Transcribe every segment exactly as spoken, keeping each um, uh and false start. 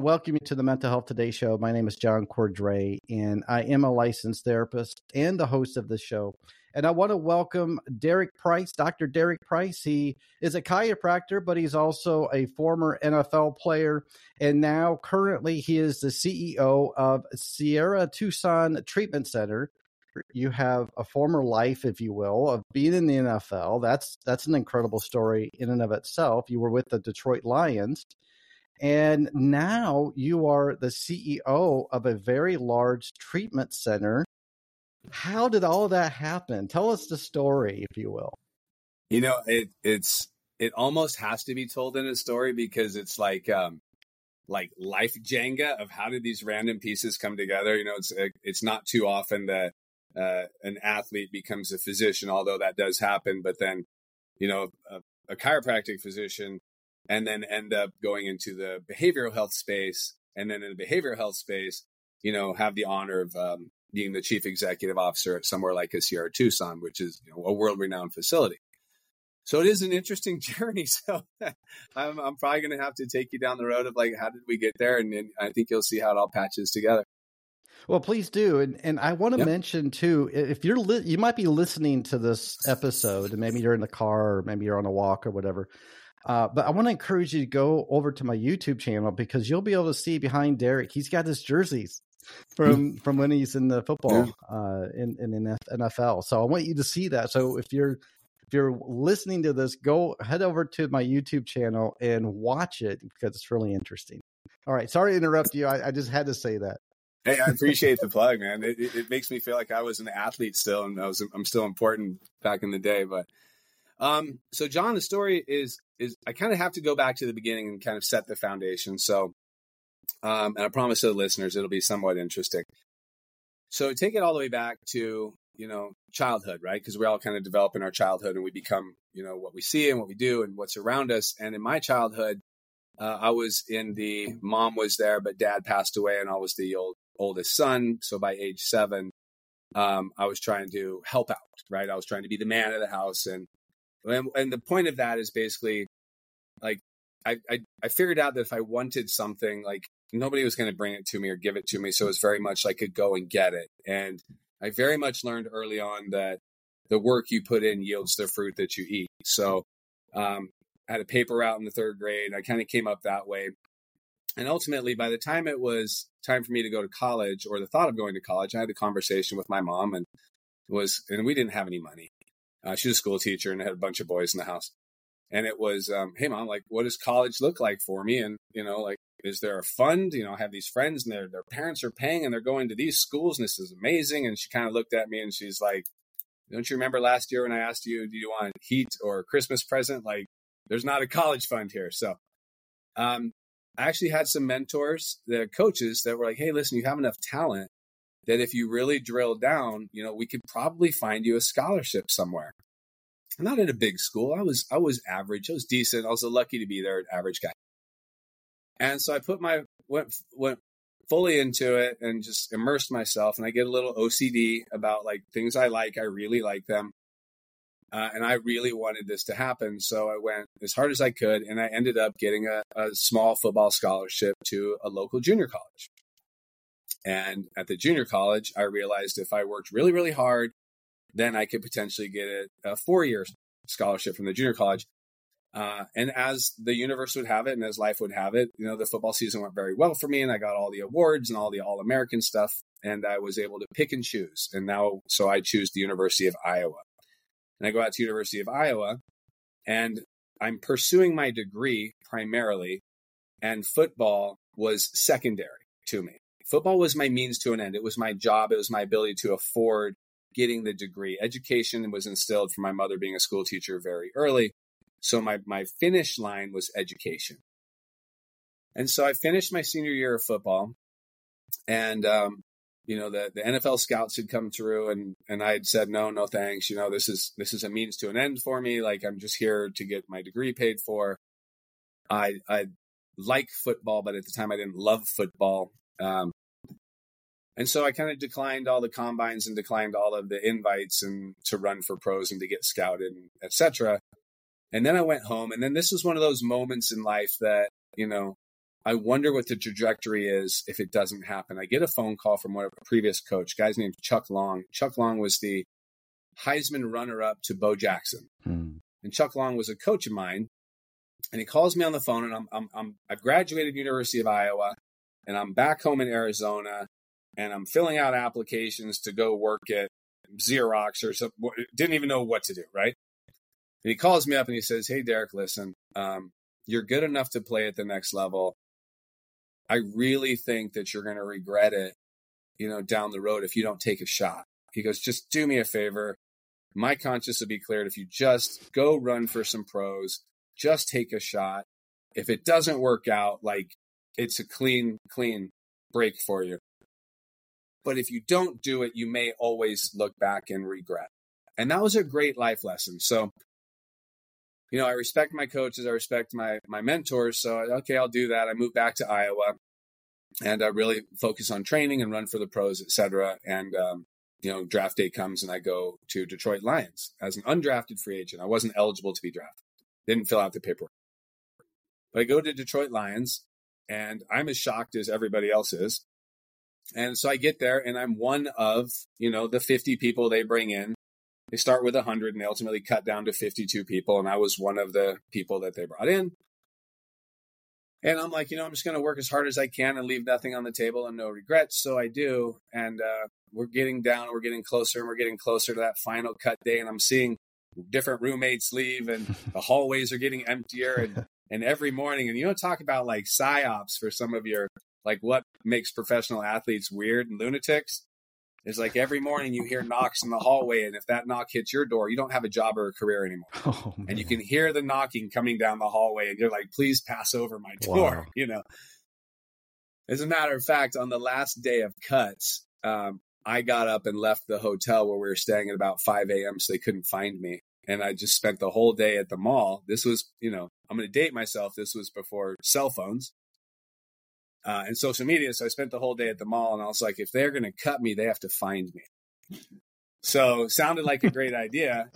Welcome to the Mental Health Today Show. My name is John Cordray, and I am a licensed therapist and the host of the show. And I want to welcome Derek Price, Doctor Derek Price. He is a chiropractor, but he's also a former N F L player. And now currently he is the C E O of Sierra Tucson Treatment Center. You have a former life, if you will, of being in the N F L. That's, that's an incredible story in and of itself. You were with the Detroit Lions. And now you are the C E O of a very large treatment center. How did all of that happen? Tell us the story, if you will. You know, it it's it almost has to be told in a story, because it's like um, like life Jenga of how did these random pieces come together? You know, it's it's not too often that uh, an athlete becomes a physician, although that does happen. But then, you know, a, a chiropractic physician, and then end up going into the behavioral health space. And then in the behavioral health space, you know, have the honor of um, being the chief executive officer at somewhere like a Sierra Tucson, which is, you know, a world-renowned facility. So it is an interesting journey. So I'm, I'm probably going to have to take you down the road of like, how did we get there? And, and I think you'll see how it all patches together. Well, please do. And and I want to yep. mention too, if you're, li- you might be listening to this episode and maybe you're in the car or maybe you're on a walk or whatever. Uh, but I want to encourage you to go over to my YouTube channel, because you'll be able to see behind Derek, he's got his jerseys from from when he's in the football uh, in in N F L. So I want you to see that. So if you're if you're listening to this, go head over to my YouTube channel and watch it, because it's really interesting. All right, sorry to interrupt you. I, I just had to say that. Hey, I appreciate the plug, man. It, it, it makes me feel like I was an athlete still, and I was I'm still important back in the day, but. Um, so John, the story is, is I kind of have to go back to the beginning and kind of set the foundation. So, um, and I promise to the listeners, it'll be somewhat interesting. So take it all the way back to, you know, childhood, right? Cause we all kind of develop in our childhood and we become, you know, what we see and what we do and what's around us. And in my childhood, uh, I was in the mom was there, but dad passed away and I was the old, oldest son. So by age seven, um, I was trying to help out, right? I was trying to be the man of the house. And And, and the point of that is basically like, I, I, I figured out that if I wanted something, like nobody was going to bring it to me or give it to me. So it was very much like a go and get it. And I very much learned early on that the work you put in yields the fruit that you eat. So, um, I had a paper route in the third grade. I kind of came up that way. And ultimately by the time it was time for me to go to college, or the thought of going to college, I had a conversation with my mom, and was, and we didn't have any money. Uh, she was a school teacher and had a bunch of boys in the house. And it was, um, hey, mom, like, what does college look like for me? And, you know, like, is there a fund? You know, I have these friends and their their parents are paying and they're going to these schools and this is amazing. And she kind of looked at me and she's like, don't you remember last year when I asked you, do you want heat or a Christmas present? Like, there's not a college fund here. So um, I actually had some mentors, the coaches that were like, hey, listen, you have enough talent that if you really drill down, you know, we could probably find you a scholarship somewhere. Not at a big school. I was, I was average. I was decent. I was lucky to be there, an average guy. And so I put my, went, went fully into it and just immersed myself. And I get a little O C D about like things I like. I really like them. Uh, and I really wanted this to happen. So I went as hard as I could. And I ended up getting a, a small football scholarship to a local junior college. And at the junior college, I realized if I worked really, really hard, then I could potentially get a, a four-year scholarship from the junior college. Uh, and as the universe would have it and as life would have it, you know, the football season went very well for me and I got all the awards and all the All-American stuff. And I was able to pick and choose. And now, so I choose the University of Iowa. And I go out to University of Iowa and I'm pursuing my degree primarily. And football was secondary to me. Football was my means to an end. It was my job. It was my ability to afford getting the degree. Education was instilled from my mother being a school teacher very early. So my, my finish line was education. And so I finished my senior year of football, and, um, you know, the, the N F L scouts had come through, and, and I had said, no, no, thanks. You know, this is, this is a means to an end for me. Like, I'm just here to get my degree paid for. I, I like football, but at the time I didn't love football. Um, And so I kind of declined all the combines and declined all of the invites and to run for pros and to get scouted, and et cetera. And then I went home. And then this was one of those moments in life that, you know, I wonder what the trajectory is if it doesn't happen. I get a phone call from one of a previous coach, a guy's named Chuck Long. Chuck Long was the Heisman runner-up to Bo Jackson. Hmm. And Chuck Long was a coach of mine. And he calls me on the phone, and I'm, I'm, I'm I've graduated University of Iowa, and I'm back home in Arizona. And I'm filling out applications to go work at Xerox or something. Didn't even know what to do, right? And he calls me up and he says, hey, Derek, listen, um, you're good enough to play at the next level. I really think that you're going to regret it, you know, down the road if you don't take a shot. He goes, just do me a favor. My conscience will be cleared if you just go run for some pros, just take a shot. If it doesn't work out, like, it's a clean, clean break for you. But if you don't do it, you may always look back and regret. And that was a great life lesson. So, you know, I respect my coaches. I respect my my mentors. So, okay, I'll do that. I moved back to Iowa, and I really focus on training and run for the pros, et cetera. And, um, you know, draft day comes, and I go to Detroit Lions as an undrafted free agent. I wasn't eligible to be drafted. Didn't fill out the paperwork. But I go to Detroit Lions, and I'm as shocked as everybody else is. And so I get there, and I'm one of, you know, the fifty people they bring in. They start with one hundred, and they ultimately cut down to fifty-two people. And I was one of the people that they brought in. And I'm like, you know, I'm just going to work as hard as I can and leave nothing on the table and no regrets. So I do. And uh, we're getting down, we're getting closer, and we're getting closer to that final cut day. And I'm seeing different roommates leave, and the hallways are getting emptier, and, and every morning. And you know, talk about like psyops for some of your, like, what makes professional athletes weird and lunatics is, like, every morning you hear knocks in the hallway. And if that knock hits your door, you don't have a job or a career anymore. Oh, and you can hear the knocking coming down the hallway, and you're like, please pass over my door. Wow. You know, as a matter of fact, on the last day of cuts, um, I got up and left the hotel where we were staying at about five a.m. so they couldn't find me. And I just spent the whole day at the mall. This was, you know, I'm going to date myself. This was before cell phones. Uh, and social media. So I spent the whole day at the mall, and I was like, if they're going to cut me, they have to find me. So sounded like a great idea.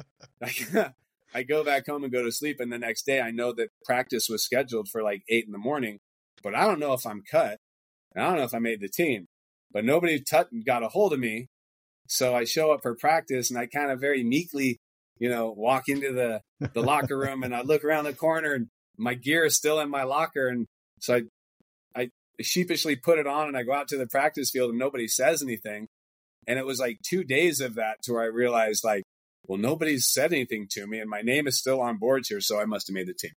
I go back home and go to sleep. And the next day I know that practice was scheduled for like eight in the morning, but I don't know if I'm cut, and I don't know if I made the team, but nobody t- got a hold of me. So I show up for practice, and I kind of very meekly, you know, walk into the, the locker room, and I look around the corner, and my gear is still in my locker. And so I, sheepishly put it on, and I go out to the practice field, and nobody says anything. And it was like two days of that to where I realized, like, well, nobody's said anything to me, and my name is still on boards here, so I must have made the team.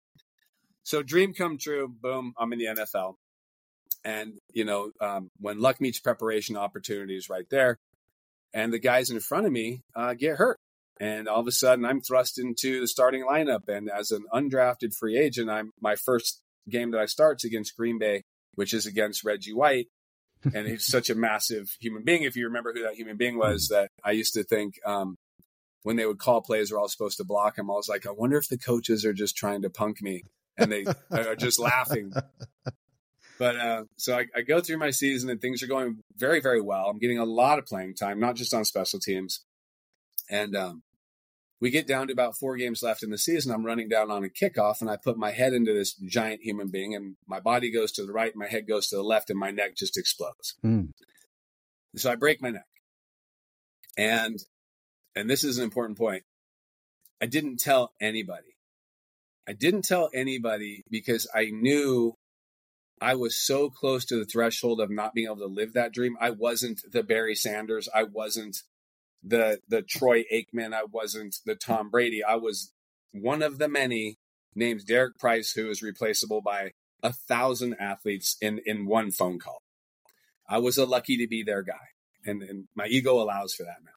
So dream come true. Boom, I'm in the N F L. And, you know, um, when luck meets preparation, opportunity is right there. And the guys in front of me uh, get hurt. And all of a sudden I'm thrust into the starting lineup. And as an undrafted free agent, I'm my first game that I start's against Green Bay, which is against Reggie White. And he's such a massive human being. If you remember who that human being was, that I used to think um, when they would call plays, we're all supposed to block him. I was like, I wonder if the coaches are just trying to punk me, and they are just laughing. But uh, so I, I go through my season, and things are going very, very well. I'm getting a lot of playing time, not just on special teams. And um, we get down to about four games left in the season. I'm running down on a kickoff, and I put my head into this giant human being, and my body goes to the right, my head goes to the left, and my neck just explodes. Mm. So I break my neck. And, and this is an important point. I didn't tell anybody. I didn't tell anybody because I knew I was so close to the threshold of not being able to live that dream. I wasn't the Barry Sanders. I wasn't the the Troy Aikman. I wasn't the Tom Brady. I was one of the many named Derek Price, who is replaceable by a thousand athletes in, in one phone call. I was a lucky to be their guy, and, and my ego allows for that now.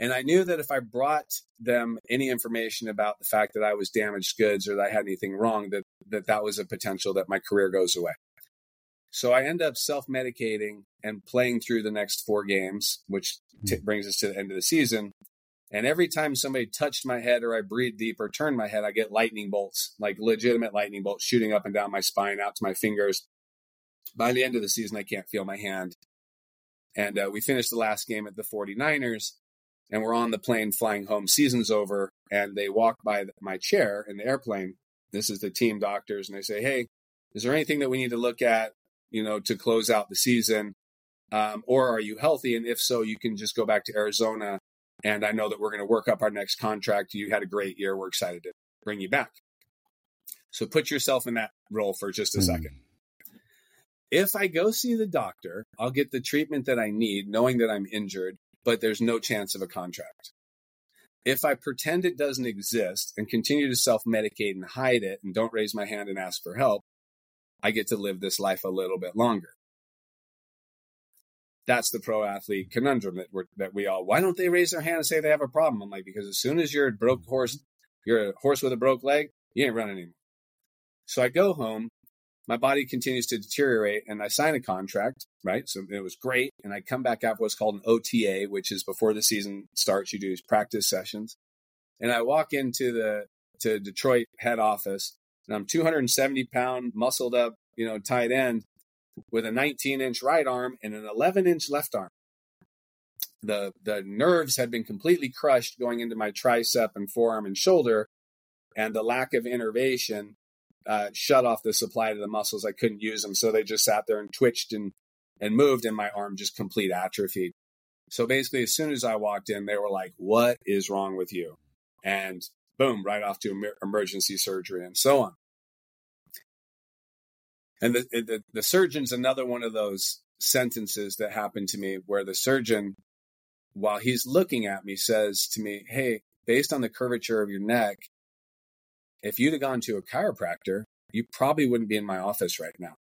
And I knew that if I brought them any information about the fact that I was damaged goods or that I had anything wrong, that that, that was a potential that my career goes away. So I end up self-medicating and playing through the next four games, which t- brings us to the end of the season. And every time somebody touched my head or I breathed deep or turned my head, I get lightning bolts, like legitimate lightning bolts shooting up and down my spine, out to my fingers. By the end of the season, I can't feel my hand. And uh, we finished the last game at the forty-niners. And we're on the plane flying home, season's over, and they walk by my chair in the airplane. This is the team doctors. And they say, hey, is there anything that we need to look at, you know, to close out the season? Um, or are you healthy? And if so, you can just go back to Arizona. And I know that we're going to work up our next contract. You had a great year. We're excited to bring you back. So put yourself in that role for just a mm-hmm. second. If I go see the doctor, I'll get the treatment that I need, knowing that I'm injured, but there's no chance of a contract. If I pretend it doesn't exist and continue to self-medicate and hide it and don't raise my hand and ask for help, I get to live this life a little bit longer. That's the pro athlete conundrum that, we're, that we all, why don't they raise their hand and say they have a problem? I'm like, because as soon as you're a broke horse, you're a horse with a broke leg, you ain't running anymore. So I go home, my body continues to deteriorate, and I sign a contract, right? So it was great. And I come back out for what's called an O T A, which is before the season starts, you do these practice sessions. And I walk into the to Detroit head office, and I'm two hundred seventy pound, muscled up, you know, tight end, with a nineteen inch right arm and an eleven inch left arm. The the nerves had been completely crushed going into my tricep and forearm and shoulder, and the lack of innervation uh, shut off the supply to the muscles. I couldn't use them, so they just sat there and twitched and, and moved, and my arm just complete atrophy. So basically, as soon as I walked in, they were like, what is wrong with you? And boom, right off to em- emergency surgery and so on. And the, the the surgeon's another one of those sentences that happened to me where the surgeon, while he's looking at me, says to me, hey, based on the curvature of your neck, if you'd have gone to a chiropractor, you probably wouldn't be in my office right now.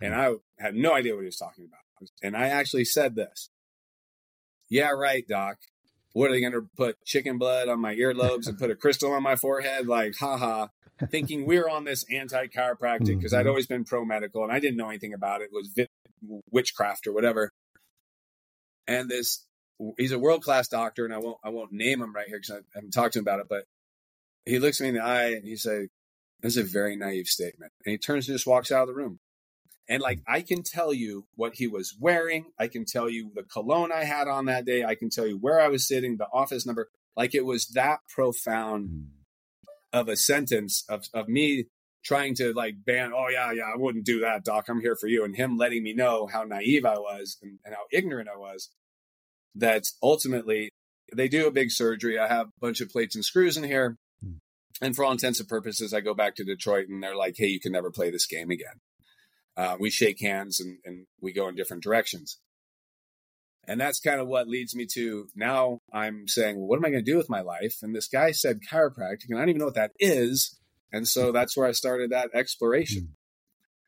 And I had no idea what he was talking about. And I actually said this. Yeah, right, doc. What, are they going to put chicken blood on my earlobes and put a crystal on my forehead? Like, haha. Thinking we're on this anti-chiropractic because I'd always been pro-medical and I didn't know anything about it. It was vi- witchcraft or whatever. And this, he's a world-class doctor, and I won't I won't name him right here because I haven't talked to him about it, but he looks me in the eye and he says, that's a very naive statement. And he turns and just walks out of the room. And like, I can tell you what he was wearing. I can tell you the cologne I had on that day. I can tell you where I was sitting, the office number. Like, it was that profound of a sentence of, of me trying to like ban, oh yeah, yeah, I wouldn't do that, doc. I'm here for you. And him letting me know how naive I was and, and how ignorant I was, that ultimately they do a big surgery. I have a bunch of plates and screws in here. And for all intents and purposes, I go back to Detroit and they're like, hey, you can never play this game again. Uh, we shake hands and, and we go in different directions. And that's kind of what leads me to now I'm saying, well, what am I going to do with my life? And this guy said chiropractic, and I don't even know what that is. And so that's where I started that exploration.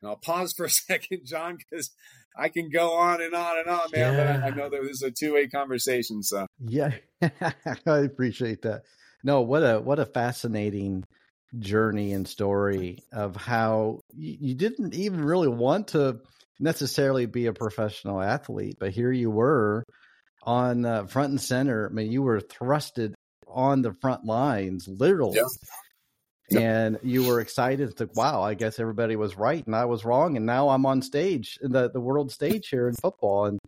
And I'll pause for a second, John, because I can go on and on and on, man. Yeah. But I, I know that this is a two-way conversation. So yeah, I appreciate that. No, what a what a fascinating journey and story of how you, you didn't even really want to necessarily be a professional athlete, but here you were on uh, front and center. I mean, you were thrusted on the front lines, literally. Yep. Yep. And you were excited. It's like, wow, I guess everybody was right and I was wrong. And now I'm on stage, the, the world stage here in football. And,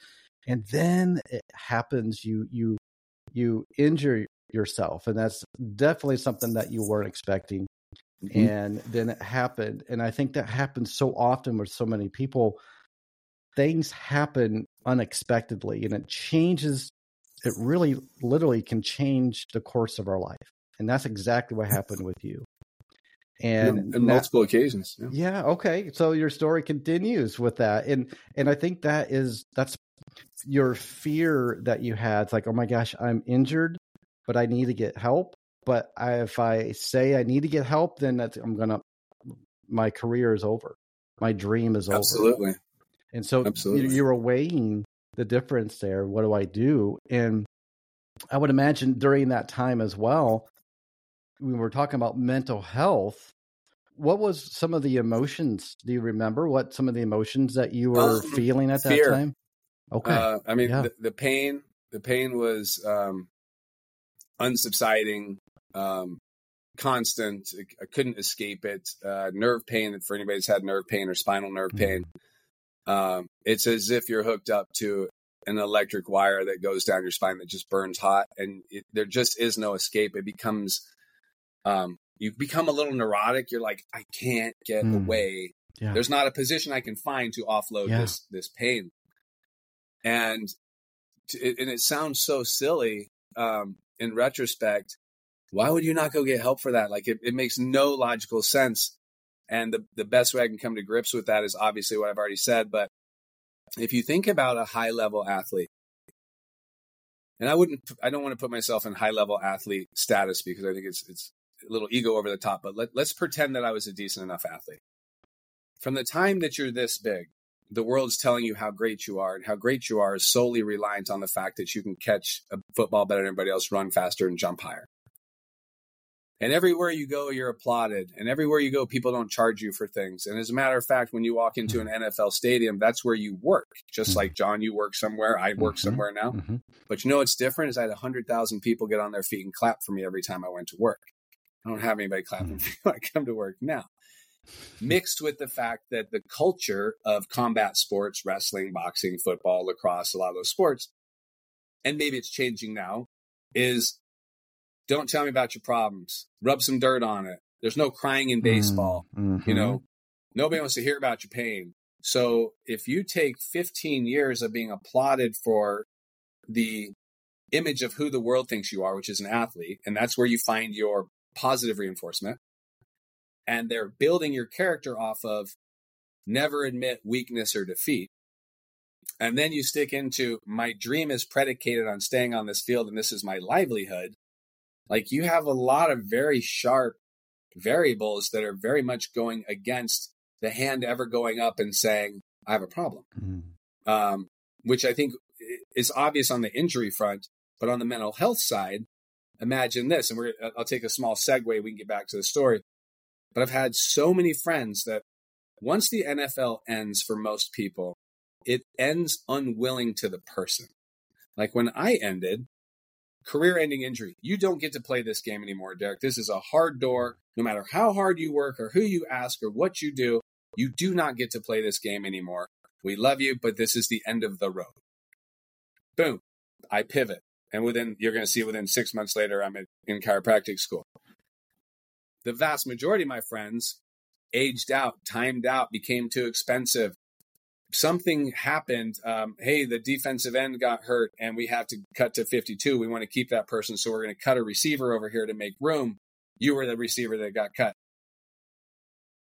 and then it happens, you, you, you injure yourself. And that's definitely something that you weren't expecting. Mm-hmm. And then it happened. And I think that happens so often with so many people. Things happen unexpectedly, and it changes. It really literally can change the course of our life. And that's exactly what happened with you. And yeah, on multiple that, occasions. Yeah. yeah. Okay. So your story continues with that. And, and I think that is, that's your fear that you had. It's like, oh my gosh, I'm injured, but I need to get help. But I, if I say I need to get help, then that's, I'm going to, my career is over. My dream is over. Absolutely. And so Absolutely. you were weighing the difference there. What do I do? And I would imagine during that time as well, when we're talking about mental health, what was some of the emotions? Do you remember what some of the emotions that you were um, feeling at fear. that time? Okay. Uh, I mean, yeah. the, the pain, the pain was um, unsubsiding, um, constant. I couldn't escape it. Uh, nerve pain, for anybody that's had nerve pain or spinal nerve pain, mm-hmm. um, it's as if you're hooked up to an electric wire that goes down your spine that just burns hot. And it, there just is no escape. It becomes... Um, you become a little neurotic. You're like, I can't get mm. away. Yeah. There's not a position I can find to offload yeah. this this pain. And to, and it sounds so silly um, in retrospect. Why would you not go get help for that? Like it, it makes no logical sense. And the, the best way I can come to grips with that is obviously what I've already said. But if you think about a high level athlete, and I wouldn't, I don't want to put myself in high level athlete status because I think it's it's. A little ego over the top, but let, let's pretend that I was a decent enough athlete. From the time that you're this big, the world's telling you how great you are, and how great you are is solely reliant on the fact that you can catch a football better than everybody else, run faster, and jump higher. And everywhere you go, you're applauded. And everywhere you go, people don't charge you for things. And as a matter of fact, when you walk into an N F L stadium, that's where you work. Just like John, you work somewhere. I work mm-hmm. somewhere now. Mm-hmm. But you know what's different is I had one hundred thousand people get on their feet and clap for me every time I went to work. I don't have anybody clapping for me when I come to work now. Mixed with the fact that the culture of combat sports, wrestling, boxing, football, lacrosse, a lot of those sports, and maybe it's changing now, is don't tell me about your problems. Rub some dirt on it. There's no crying in baseball. Mm-hmm. You know, nobody wants to hear about your pain. So if you take fifteen years of being applauded for the image of who the world thinks you are, which is an athlete, and that's where you find your positive reinforcement, and they're building your character off of never admit weakness or defeat. And then you stick into my dream is predicated on staying on this field and this is my livelihood. Like you have a lot of very sharp variables that are very much going against the hand ever going up and saying, I have a problem, mm-hmm. um, which I think is obvious on the injury front, but on the mental health side, imagine this, and we're, I'll take a small segue. We can get back to the story. But I've had so many friends that once the N F L ends for most people, it ends unwilling to the person. Like when I ended, career-ending injury, you don't get to play this game anymore, Derek. This is a hard door. No matter how hard you work or who you ask or what you do, you do not get to play this game anymore. We love you, but this is the end of the road. Boom. I pivot. And within, you're going to see within six months later, I'm in chiropractic school. The vast majority of my friends aged out, timed out, became too expensive. Something happened. Um, hey, the defensive end got hurt and we have to cut to fifty-two. We want to keep that person. So we're going to cut a receiver over here to make room. You were the receiver that got cut.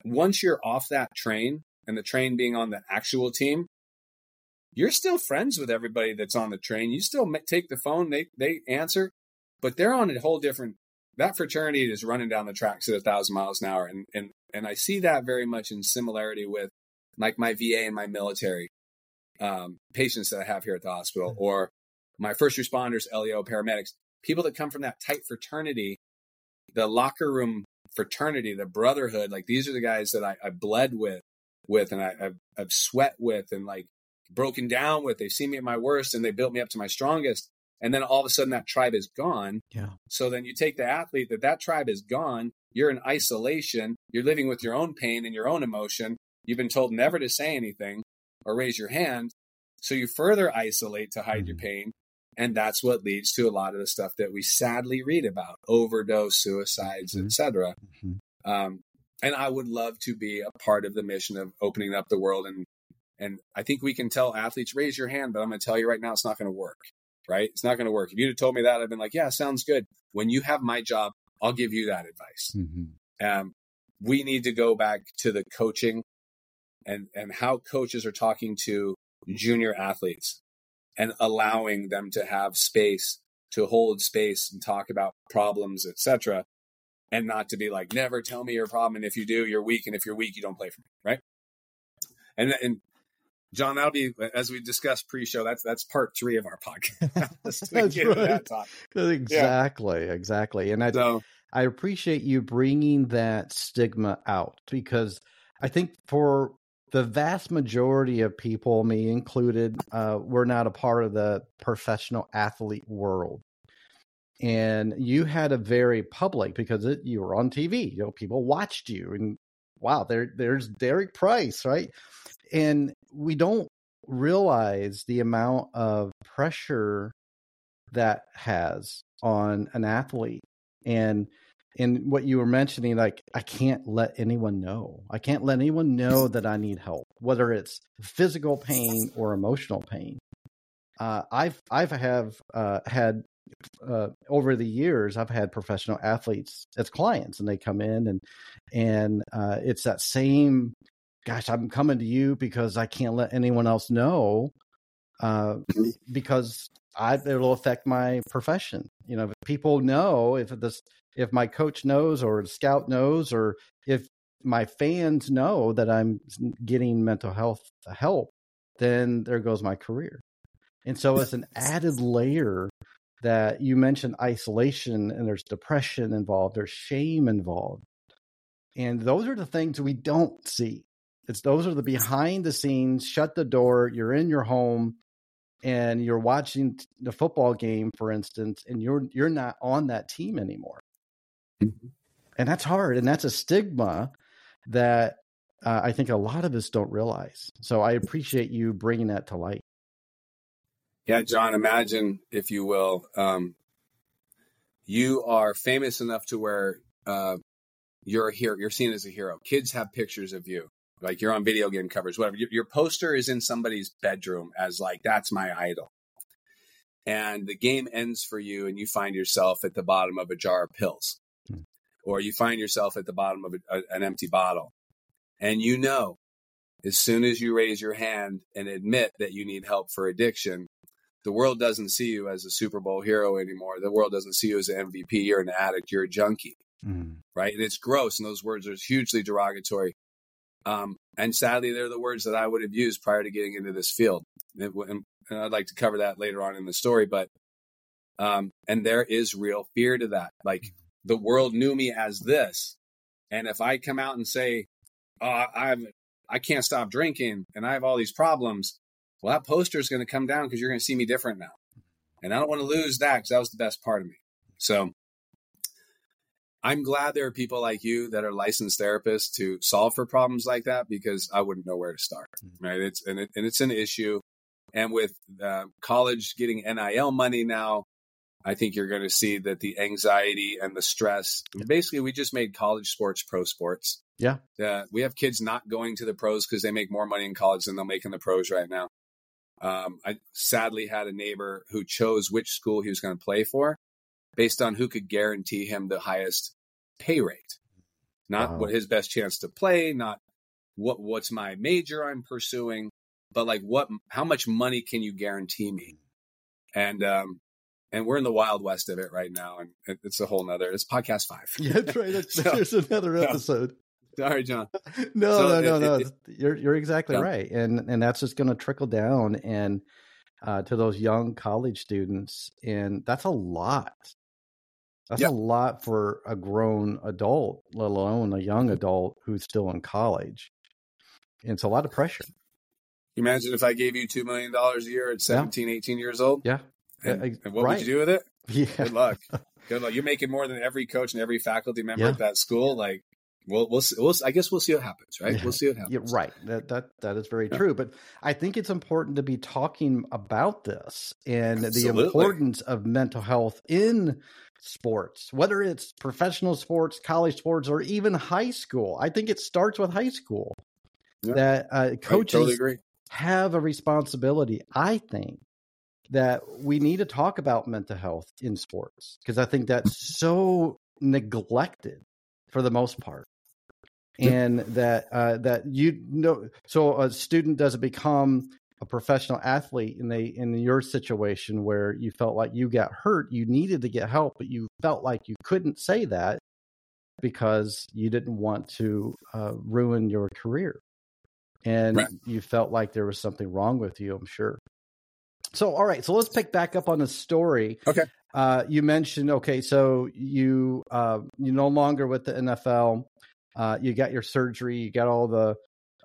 Once you're off that train and the train being on the actual team, you're still friends with everybody that's on the train. You still take the phone, they they answer, but they're on a whole different, that fraternity is running down the tracks at a thousand miles an hour. And, and, and I see that very much in similarity with like my V A and my military um, patients that I have here at the hospital, or my first responders, L E O, paramedics, people that come from that tight fraternity, the locker room fraternity, the brotherhood, like these are the guys that I, I bled with, with, and I, I've, I've sweat with, and like, broken down with. They've seen me at my worst and they built me up to my strongest. And then all of a sudden that tribe is gone. Yeah. So then you take the athlete that that tribe is gone. You're in isolation. You're living with your own pain and your own emotion. You've been told never to say anything or raise your hand. So you further isolate to hide mm-hmm. your pain. And that's what leads to a lot of the stuff that we sadly read about, overdose, suicides, mm-hmm. et cetera. Mm-hmm. Um, and I would love to be a part of the mission of opening up the world and And I think we can tell athletes, raise your hand, but I'm going to tell you right now, it's not going to work, right? It's not going to work. If you'd have told me that, I've been like, yeah, sounds good. When you have my job, I'll give you that advice. Mm-hmm. Um, we need to go back to the coaching and, and how coaches are talking to junior athletes and allowing them to have space, to hold space and talk about problems, et cetera, and not to be like, never tell me your problem. And if you do, you're weak. And if you're weak, you don't play for me, right? And, and, John, that'll be, as we discussed pre-show, that's that's part three of our podcast. that's right. That talk. Exactly, yeah. exactly. And I, so, I appreciate you bringing that stigma out, because I think for the vast majority of people, me included, uh, we're not a part of the professional athlete world. And you had a very public, because it, you were on T V, you know, people watched you, and wow, there there's Derek Price, right? And we don't realize the amount of pressure that has on an athlete. And in what you were mentioning, like, I can't let anyone know. I can't let anyone know that I need help, whether it's physical pain or emotional pain. Uh, I've, I've have uh, had uh, over the years, I've had professional athletes as clients, and they come in and, and uh, it's that same, gosh, I'm coming to you because I can't let anyone else know, uh, because I, it'll affect my profession. You know, if people know, if this, if my coach knows, or the scout knows, or if my fans know that I'm getting mental health help, then there goes my career. And so it's an added layer that you mentioned, isolation, and there's depression involved, there's shame involved. And those are the things we don't see. It's those are the behind the scenes, shut the door, you're in your home and you're watching the football game, for instance, and you're you're not on that team anymore. Mm-hmm. And that's hard. And that's a stigma that uh, I think a lot of us don't realize. So I appreciate you bringing that to light. Yeah, John, imagine, if you will, um, you are famous enough to where uh, you're a hero. You're seen as a hero. Kids have pictures of you. Like, you're on video game covers, whatever. Your, your poster is in somebody's bedroom as like, that's my idol. And the game ends for you, and you find yourself at the bottom of a jar of pills, mm-hmm. or you find yourself at the bottom of a, a, an empty bottle. And you know, as soon as you raise your hand and admit that you need help for addiction, the world doesn't see you as a Super Bowl hero anymore. The world doesn't see you as an M V P. You're an addict. You're a junkie, mm-hmm. right? And it's gross. And those words are hugely derogatory. Um, and sadly, they're the words that I would have used prior to getting into this field. It, and I'd like to cover that later on in the story. But um, and there is real fear to that. Like, the world knew me as this. And if I come out and say, oh, I'm, I can't stop drinking and I have all these problems, well, that poster is going to come down because you're going to see me different now. And I don't want to lose that, because that was the best part of me. So I'm glad there are people like you that are licensed therapists to solve for problems like that, because I wouldn't know where to start, right? It's and, it, and it's an issue. And with uh, college getting N I L money now, I think you're going to see that the anxiety and the stress. Yeah. Basically, we just made college sports pro sports. Yeah, uh, we have kids not going to the pros because they make more money in college than they'll make in the pros right now. Um, I sadly had a neighbor who chose which school he was going to play for based on who could guarantee him the highest pay rate, not wow. what his best chance to play, not what what's my major I'm pursuing, but like what, how much money can you guarantee me? And, um, and we're in the Wild West of it right now. And it, it's a whole nother, it's podcast five. Yeah, that's right. That's, so, there's another episode. No. Sorry, John. no, so no, no, it, no. It, it, you're, you're exactly no. right. And, and that's just going to trickle down and, uh, to those young college students. And that's a lot. That's yep. a lot for a grown adult, let alone a young adult who's still in college. And it's a lot of pressure. Imagine if I gave you two million dollars a year at seventeen, yeah. eighteen years old. Yeah. And, uh, and what right. would you do with it? Yeah. Good luck. Good luck. You're making more than every coach and every faculty member yeah. at that school. Like, we'll, we'll, we'll, I guess we'll see what happens, right? Yeah. We'll see what happens. Yeah, right. That, that, that is very yeah. true. But I think it's important to be talking about this and Absolutely. the importance of mental health in sports, whether it's professional sports, college sports, or even high school. I think it starts with high school yeah. that uh, coaches I totally agree. have a responsibility. I think that we need to talk about mental health in sports, because I think that's so neglected for the most part. And that, uh, that, you know, so a student doesn't become a professional athlete, and they, in your situation where you felt like you got hurt, you needed to get help, but you felt like you couldn't say that because you didn't want to uh, ruin your career. and right. you felt like there was something wrong with you, I'm sure. So, all right. So let's pick back up on the story. Okay. Uh, you mentioned, okay, so you, uh, you're no longer with the N F L. Uh, you got your surgery, you got all the,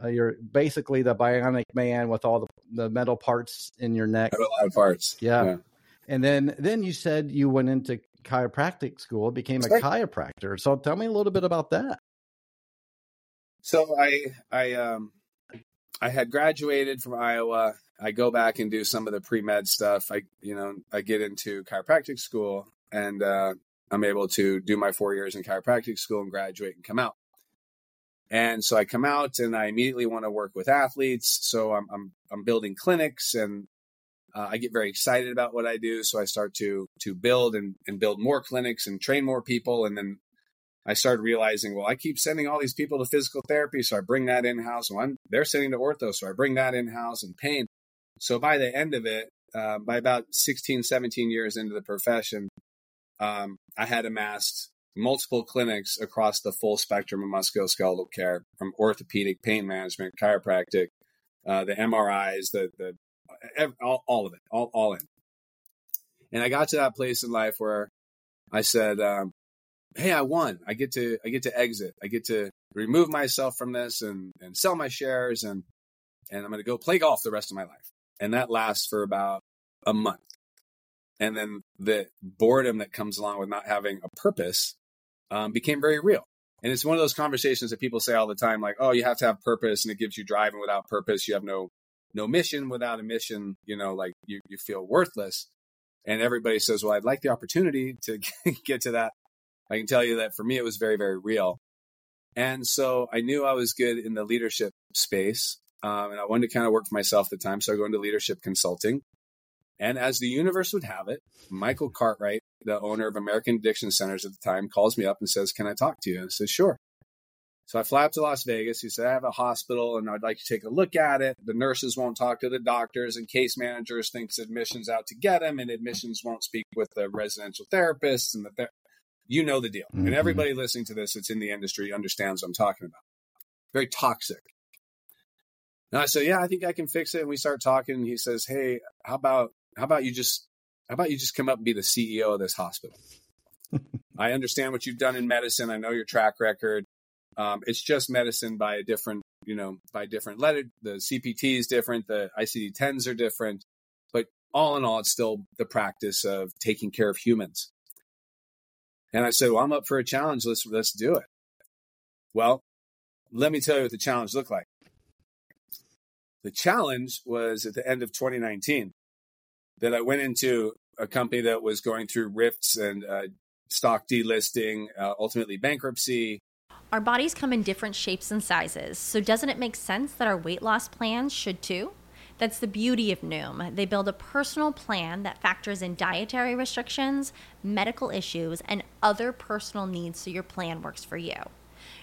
uh, you're basically the bionic man with all the, the metal parts in your neck. A lot of parts. Yeah. yeah. And then, then you said you went into chiropractic school, became That's a right. chiropractor. So tell me a little bit about that. So I, I, um, I had graduated from Iowa. I go back and do some of the pre-med stuff. I, you know, I get into chiropractic school, and uh, I'm able to do my four years in chiropractic school and graduate and come out. And so I come out and I immediately want to work with athletes. So I'm, I'm, I'm building clinics, and uh, I get very excited about what I do. So I start to, to build and, and build more clinics and train more people. And then I started realizing, well, I keep sending all these people to physical therapy. So I bring that in-house. One, they're sending to ortho. So I bring that in-house, and pain. So by the end of it, uh, by about sixteen, seventeen years into the profession, um, I had amassed multiple clinics across the full spectrum of musculoskeletal care, from orthopedic, pain management, chiropractic, uh, the M R Is, the, the all, all of it, all, all in. And I got to that place in life where I said, um, hey, I won. I get to, I get to exit. I get to remove myself from this and, and sell my shares, and, and I'm going to go play golf the rest of my life. And that lasts for about a month. And then the boredom that comes along with not having a purpose um, became very real. And it's one of those conversations that people say all the time, like, oh, you have to have purpose, and it gives you drive, and without purpose, you have no no mission. Without a mission, you know, like you, you feel worthless. And everybody says, well, I'd like the opportunity to get to that. I can tell you that for me, it was very, very real. And so I knew I was good in the leadership space. Um, and I wanted to kind of work for myself at the time. So I go into leadership consulting. And as the universe would have it, Michael Cartwright, the owner of American Addiction Centers at the time, calls me up and says, can I talk to you? And I said, sure. So I fly up to Las Vegas. He said, I have a hospital and I'd like to take a look at it. The nurses won't talk to the doctors, and case managers thinks admissions out to get them, and admissions won't speak with the residential therapists. And the ther- you know the deal. Mm-hmm. And everybody listening to this that's in the industry understands what I'm talking about. Very toxic. And I said, yeah, I think I can fix it. And we start talking. And he says, hey, how about how about you just how about you just come up and be the C E O of this hospital? I understand what you've done in medicine. I know your track record. Um, it's just medicine by a different, you know, by different letter. The C P T is different. The I C D tens are different. But all in all, it's still the practice of taking care of humans. And I said, well, I'm up for a challenge. Let's let's do it. Well, let me tell you what the challenge looked like. The challenge was at the end of twenty nineteen that I went into a company that was going through rifts and uh, stock delisting, uh, ultimately bankruptcy. Our bodies come in different shapes and sizes, so doesn't it make sense that our weight loss plans should too? That's the beauty of Noom. They build a personal plan that factors in dietary restrictions, medical issues, and other personal needs, so your plan works for you.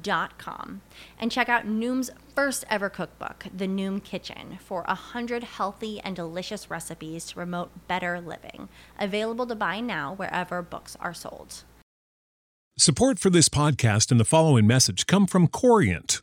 dot com. And check out Noom's first ever cookbook, The Noom Kitchen, for one hundred healthy and delicious recipes to promote better living. Available to buy now wherever books are sold. Support for this podcast and the following message come from Corient.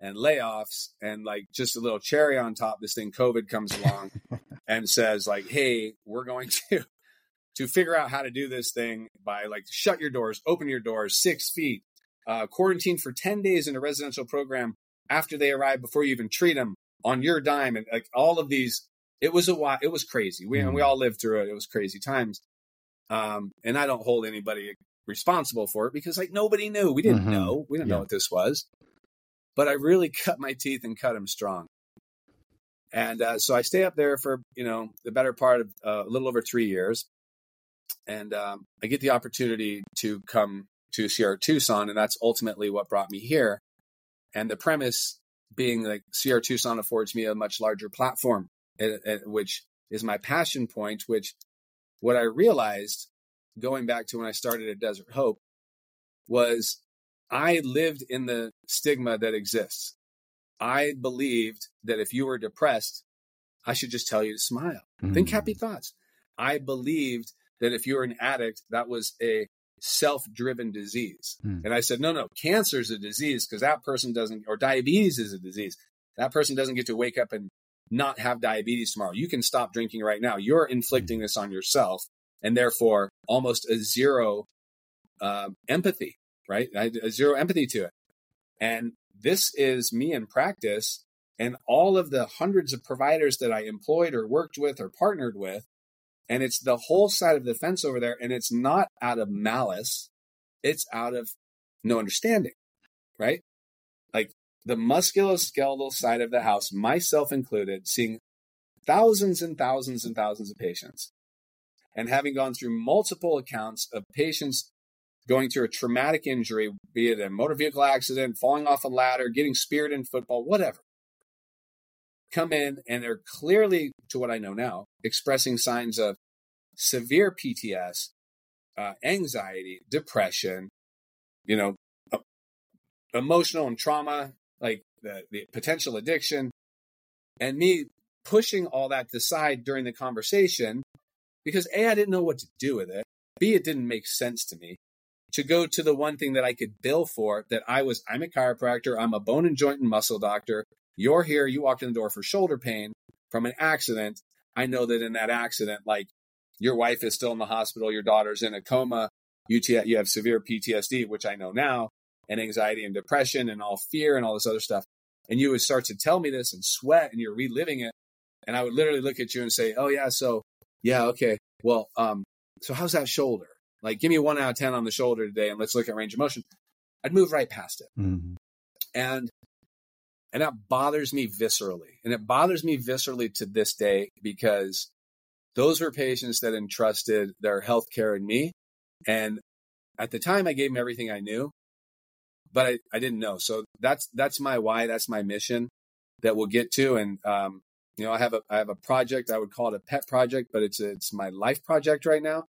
And layoffs, and like just a little cherry on top, this thing COVID comes along and says like, hey, we're going to to figure out how to do this thing by like shut your doors, open your doors, six feet, uh, quarantine for ten days in a residential program after they arrive before you even treat them on your dime. And like all of these, it was a while. It was crazy. We, and we all lived through it. It was crazy times. Um, and I don't hold anybody responsible for it because like nobody knew. We didn't mm-hmm. know. We didn't yeah. know what this was. But I really cut my teeth and cut them strong. And uh, so I stay up there for, you know, the better part of uh, a little over three years. And um, I get the opportunity to come to Sierra Tucson. And that's ultimately what brought me here. And the premise being like Sierra Tucson affords me a much larger platform, at, at, which is my passion point, which what I realized going back to when I started at Desert Hope was I lived in the stigma that exists. I believed that if you were depressed, I should just tell you to smile. Mm-hmm. Think happy thoughts. I believed that if you were an addict, that was a self-driven disease. Mm. And I said, no, no, cancer is a disease because that person doesn't, or diabetes is a disease. That person doesn't get to wake up and not have diabetes tomorrow. You can stop drinking right now. You're inflicting this on yourself and therefore almost a zero uh, empathy. Right? I had zero empathy to it. And this is me in practice. And all of the hundreds of providers that I employed or worked with or partnered with, and it's the whole side of the fence over there. And it's not out of malice. It's out of no understanding, right? Like the musculoskeletal side of the house, myself included, seeing thousands and thousands and thousands of patients and having gone through multiple accounts of patients going through a traumatic injury, be it a motor vehicle accident, falling off a ladder, getting speared in football, whatever, come in and they're clearly, to what I know now, expressing signs of severe P T S, uh, anxiety, depression, you know, uh, emotional and trauma, like the, the potential addiction. And me pushing all that to the side during the conversation because A, I didn't know what to do with it. B, it didn't make sense to me. To go to the one thing that I could bill for that I was, I'm a chiropractor, I'm a bone and joint and muscle doctor. You're here, you walked in the door for shoulder pain from an accident. I know that in that accident, like your wife is still in the hospital, your daughter's in a coma, you, t- you have severe P T S D, which I know now, and anxiety and depression and all fear and all this other stuff. And you would start to tell me this and sweat and you're reliving it. And I would literally look at you and say, oh yeah, so yeah, okay. Well, um, so how's that shoulder? Like, give me one out of ten on the shoulder today and let's look at range of motion. I'd move right past it. Mm-hmm. And and that bothers me viscerally. And it bothers me viscerally to this day because those were patients that entrusted their healthcare in me. And at the time, I gave them everything I knew, but I, I didn't know. So that's that's my why. That's my mission that we'll get to. And, um, you know, I have a I have a project. I would call it a pet project, but it's it's my life project right now.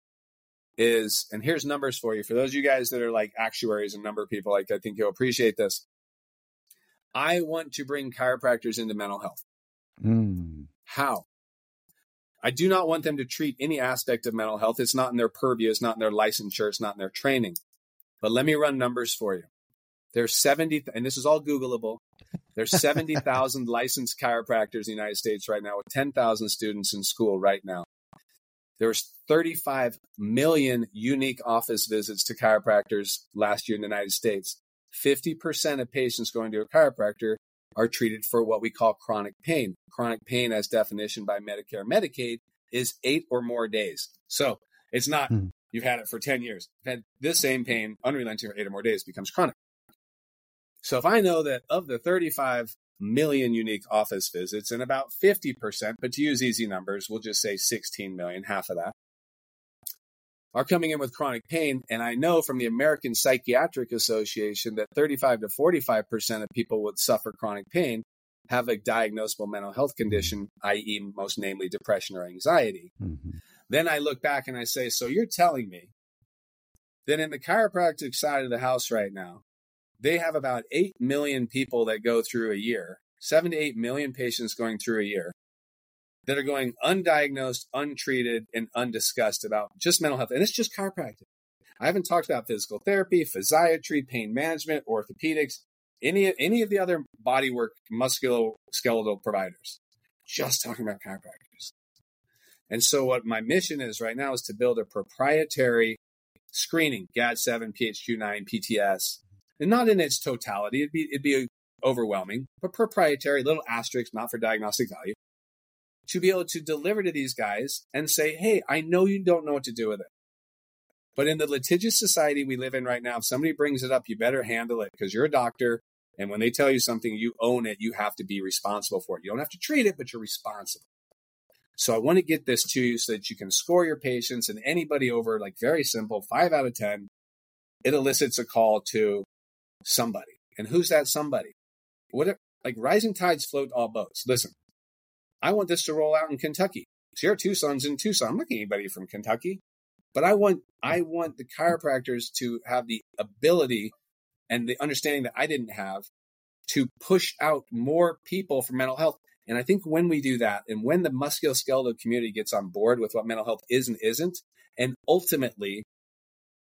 Is, and here's numbers for you. For those of you guys that are like actuaries and number people, like I think you'll appreciate this. I want to bring chiropractors into mental health. Mm. How? I do not want them to treat any aspect of mental health. It's not in their purview. It's not in their licensure. It's not in their training. But let me run numbers for you. There's seventy, and this is all Googleable. There's seventy thousand licensed chiropractors in the United States right now with ten thousand students in school right now. There's thirty-five million unique office visits to chiropractors last year in the United States. fifty percent of patients going to a chiropractor are treated for what we call chronic pain. Chronic pain, as definition by Medicare, Medicaid, is eight or more days. So it's not, hmm. you've had it for ten years. You've had this same pain, unrelenting, for eight or more days, becomes chronic. So if I know that of the thirty-five million unique office visits, and about fifty percent, but to use easy numbers, we'll just say sixteen million, half of that, are coming in with chronic pain. And I know from the American Psychiatric Association that thirty-five to forty-five percent of people who suffer chronic pain have a diagnosable mental health condition, that is most namely depression or anxiety. Mm-hmm. Then I look back and I say, so you're telling me that in the chiropractic side of the house right now, they have about eight million people that go through a year, seven to eight million patients going through a year, that are going undiagnosed, untreated, and undiscussed about just mental health. And it's just chiropractic. I haven't talked about physical therapy, physiatry, pain management, orthopedics, any, any of the other bodywork, musculoskeletal providers. Just talking about chiropractors. And so what my mission is right now is to build a proprietary screening, G A D seven, P H Q nine, P T S, and not in its totality. It'd be, it'd be overwhelming, but proprietary, little asterisks, not for diagnostic value, to be able to deliver to these guys and say, hey, I know you don't know what to do with it, but in the litigious society we live in right now, if somebody brings it up, you better handle it because you're a doctor. And when they tell you something, you own it. You have to be responsible for it. You don't have to treat it, but you're responsible. So I want to get this to you so that you can score your patients, and anybody over, like, very simple, five out of ten, it elicits a call to somebody. And who's that somebody? What if, like, rising tides float all boats. Listen, I want this to roll out in Kentucky. Sierra Tucson's in Tucson. I'm not getting anybody from Kentucky, but I want I want the chiropractors to have the ability and the understanding that I didn't have to push out more people for mental health. And I think when we do that, and when the musculoskeletal community gets on board with what mental health is and isn't, and ultimately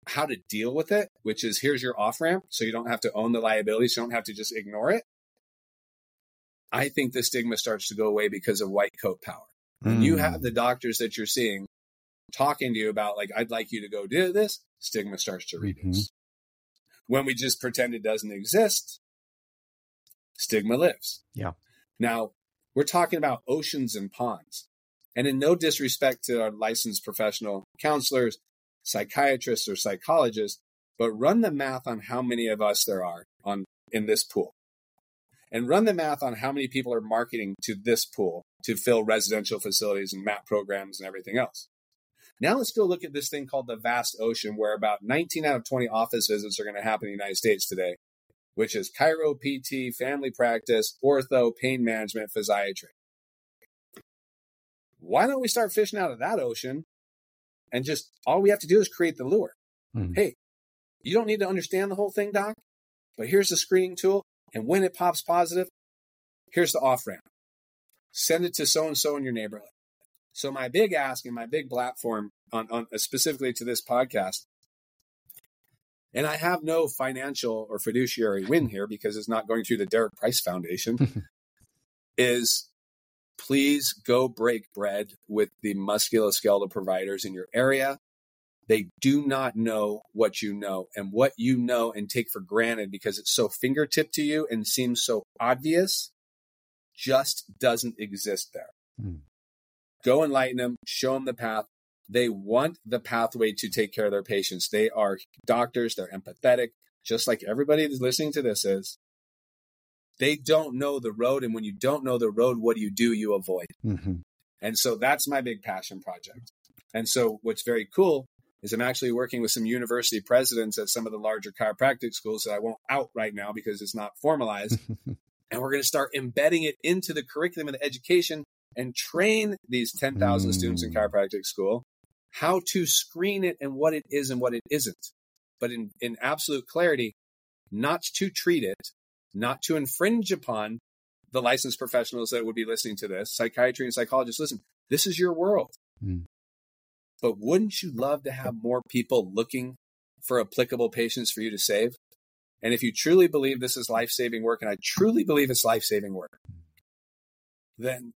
how to deal with it, which is here's your off-ramp, so you don't have to own the liability, so you don't have to just ignore it, I think the stigma starts to go away because of white coat power. When mm. you have the doctors that you're seeing talking to you about, like, I'd like you to go do this, stigma starts to reduce. Mm-hmm. When we just pretend it doesn't exist, stigma lives. Yeah. Now, we're talking about oceans and ponds. And in no disrespect to our licensed professional counselors, psychiatrists, or psychologists, but run the math on how many of us there are on in this pool. And run the math on how many people are marketing to this pool to fill residential facilities and MAP programs and everything else. Now let's go look at this thing called the vast ocean, where about nineteen out of twenty office visits are going to happen in the United States today, which is chiro, P T, family practice, ortho, pain management, physiatry. Why don't we start fishing out of that ocean, and just all we have to do is create the lure. Mm. Hey, you don't need to understand the whole thing, doc, but here's the screening tool. And when it pops positive, here's the off-ramp. Send it to so-and-so in your neighborhood. So my big ask and my big platform on, on specifically to this podcast, and I have no financial or fiduciary win here because it's not going through the Derek Price Foundation, is please go break bread with the musculoskeletal providers in your area. They do not know what you know, and what you know and take for granted because it's so fingertip to you and seems so obvious just doesn't exist there. Mm. Go enlighten them, show them the path. They want the pathway to take care of their patients. They are doctors. They're empathetic, just like everybody that's listening to this is. They don't know the road. And when you don't know the road, what do you do? You avoid. Mm-hmm. And so that's my big passion project. And so what's very cool is I'm actually working with some university presidents at some of the larger chiropractic schools that I won't out right now because it's not formalized. And we're going to start embedding it into the curriculum and the education and train these ten thousand mm. students in chiropractic school how to screen it and what it is and what it isn't. But in, in absolute clarity, not to treat it, not to infringe upon the licensed professionals that would be listening to this, psychiatry and psychologists. Listen, this is your world. Mm. But wouldn't you love to have more people looking for applicable patients for you to save? And if you truly believe this is life-saving work, and I truly believe it's life-saving work, then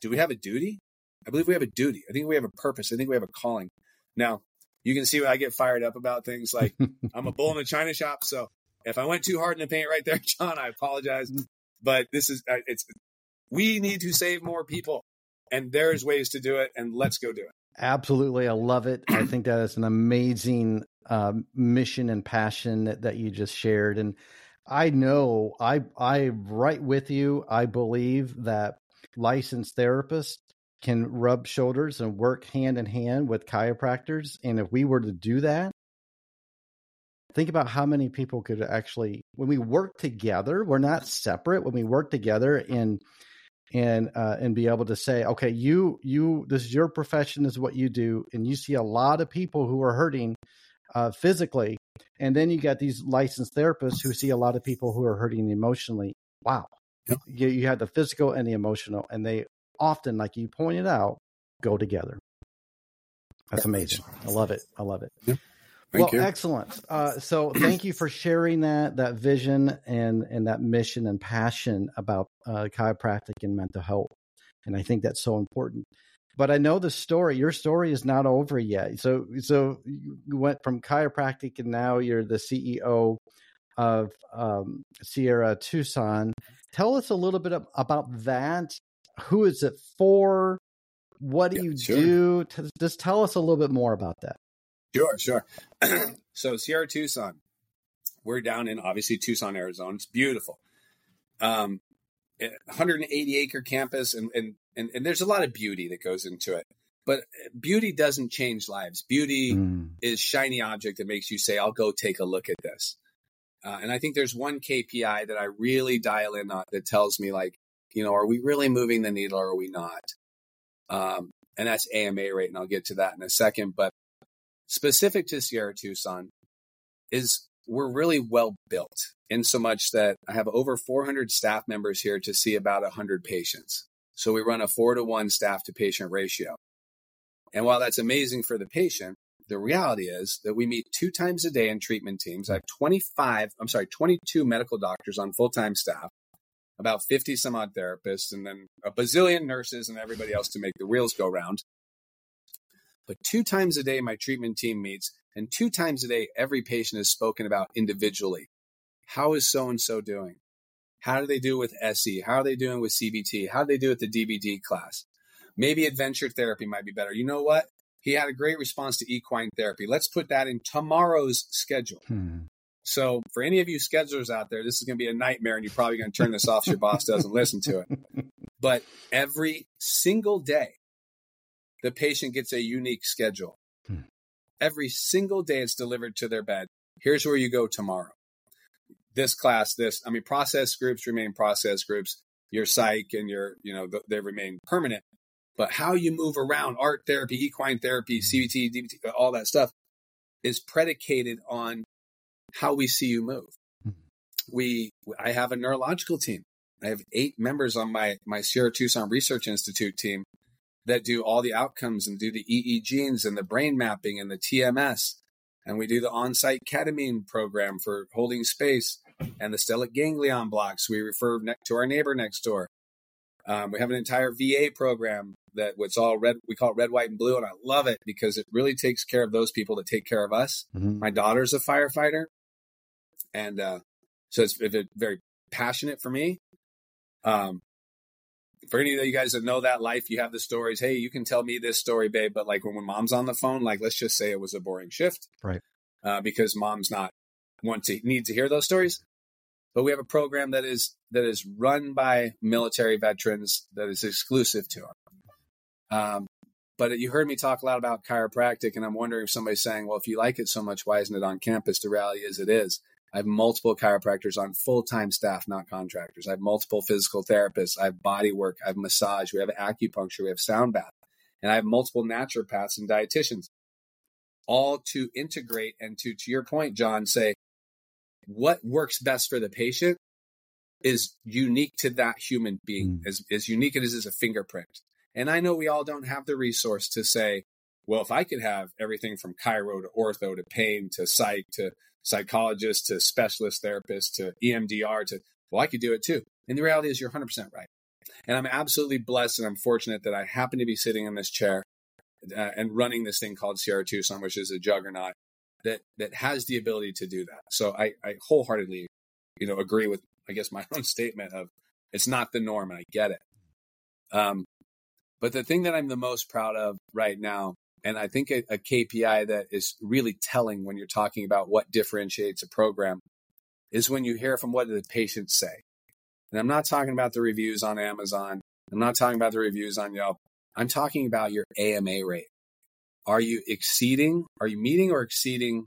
do we have a duty? I believe we have a duty. I think we have a purpose. I think we have a calling. Now, you can see why I get fired up about things like I'm a bull in a china shop. So if I went too hard in the paint right there, John, I apologize. But this is, it's, we need to save more people, and there's ways to do it, and let's go do it. Absolutely. I love it. I think that is an amazing uh, mission and passion that, that you just shared. And I know I, I right with you. I believe that licensed therapists can rub shoulders and work hand in hand with chiropractors. And if we were to do that, think about how many people could actually, when we work together, we're not separate. When we work together and and uh, and be able to say, okay, you you this is your profession, this is what you do, and you see a lot of people who are hurting uh, physically, and then you got these licensed therapists who see a lot of people who are hurting emotionally. Wow, yep. you, you have the physical and the emotional, and they often, like you pointed out, go together. That's amazing. I love it. I love it. Yep. Thank well, you. Excellent. Uh, so thank you for sharing that that vision and, and that mission and passion about uh, chiropractic and mental health. And I think that's so important. But I know the story, your story is not over yet. So so you went from chiropractic and now you're the C E O of um, Sierra Tucson. Tell us a little bit of, about that. Who is it for? What do yeah, you sure. do? T- just tell us a little bit more about that. Sure, sure. So Sierra Tucson, we're down in obviously Tucson, Arizona. It's beautiful. Um, one hundred eighty acre campus, and, and and and there's a lot of beauty that goes into it. But beauty doesn't change lives. Beauty mm. is shiny object that makes you say, "I'll go take a look at this." Uh, and I think there's one K P I that I really dial in on that tells me, like, you know, are we really moving the needle or are we not? Um, and that's A M A rate, and I'll get to that in a second, but specific to Sierra Tucson is we're really well built in so much that I have over four hundred staff members here to see about one hundred patients. So we run a four to one staff to patient ratio. And while that's amazing for the patient, the reality is that we meet two times a day in treatment teams. I have twenty-five, I'm sorry, twenty-two medical doctors on full-time staff, about fifty some odd therapists, and then a bazillion nurses and everybody else to make the wheels go round. But two times a day, my treatment team meets, and two times a day, every patient is spoken about individually. How is so-and-so doing? How do they do with S E? How are they doing with C B T? How do they do with the D B D class? Maybe adventure therapy might be better. You know what? He had a great response to equine therapy. Let's put that in tomorrow's schedule. Hmm. So for any of you schedulers out there, this is going to be a nightmare, and you're probably going to turn this off so your boss doesn't listen to it. But every single day, the patient gets a unique schedule. Hmm. Every single day it's delivered to their bed. Here's where you go tomorrow. This class, this, I mean, process groups remain process groups. Your psych and your, you know, they remain permanent. But how you move around art therapy, equine therapy, C B T, D B T, all that stuff is predicated on how we see you move. Hmm. We, I have a neurological team. I have eight members on my, my Sierra Tucson Research Institute team that do all the outcomes and do the E E Gs and the brain mapping and the T M S. And we do the on-site ketamine program for holding space and the stellate ganglion blocks. We refer ne- to our neighbor next door. Um, we have an entire V A program that what's all red. We call it red, white, and blue. And I love it because it really takes care of those people that take care of us. Mm-hmm. My daughter's a firefighter. And uh, so it's, it's very passionate for me. Um, For any of you guys that know that life, you have the stories. Hey, you can tell me this story, babe. But like when, when mom's on the phone, like let's just say it was a boring shift, right? Uh, because mom's not want to need to hear those stories. But we have a program that is that is run by military veterans that is exclusive to them. Um, but you heard me talk a lot about chiropractic, and I'm wondering if somebody's saying, "Well, if you like it so much, why isn't it on campus?" The reality is, it is. I have multiple chiropractors on full-time staff, not contractors. I have multiple physical therapists. I have body work. I have massage. We have acupuncture. We have sound bath. And I have multiple naturopaths and dietitians, all to integrate and to, to your point, John, say what works best for the patient is unique to that human being, mm. as, as unique as it is as a fingerprint. And I know we all don't have the resource to say, well, if I could have everything from chiro to ortho to pain to psych to psychologist to specialist therapist to E M D R to, well, I could do it too. And the reality is you're one hundred percent right. And I'm absolutely blessed and I'm fortunate that I happen to be sitting in this chair uh, and running this thing called Sierra Tucson, which is a juggernaut that that has the ability to do that. So I, I wholeheartedly, you know, agree with, I guess, my own statement of It's not the norm, and I get it. Um, but the thing that I'm the most proud of right now, and I think a, a K P I that is really telling when you're talking about what differentiates a program, is when you hear from what the patients say. And I'm not talking about the reviews on Amazon. I'm not talking about the reviews on Yelp. I'm talking about your A M A rate. Are you exceeding, are you meeting or exceeding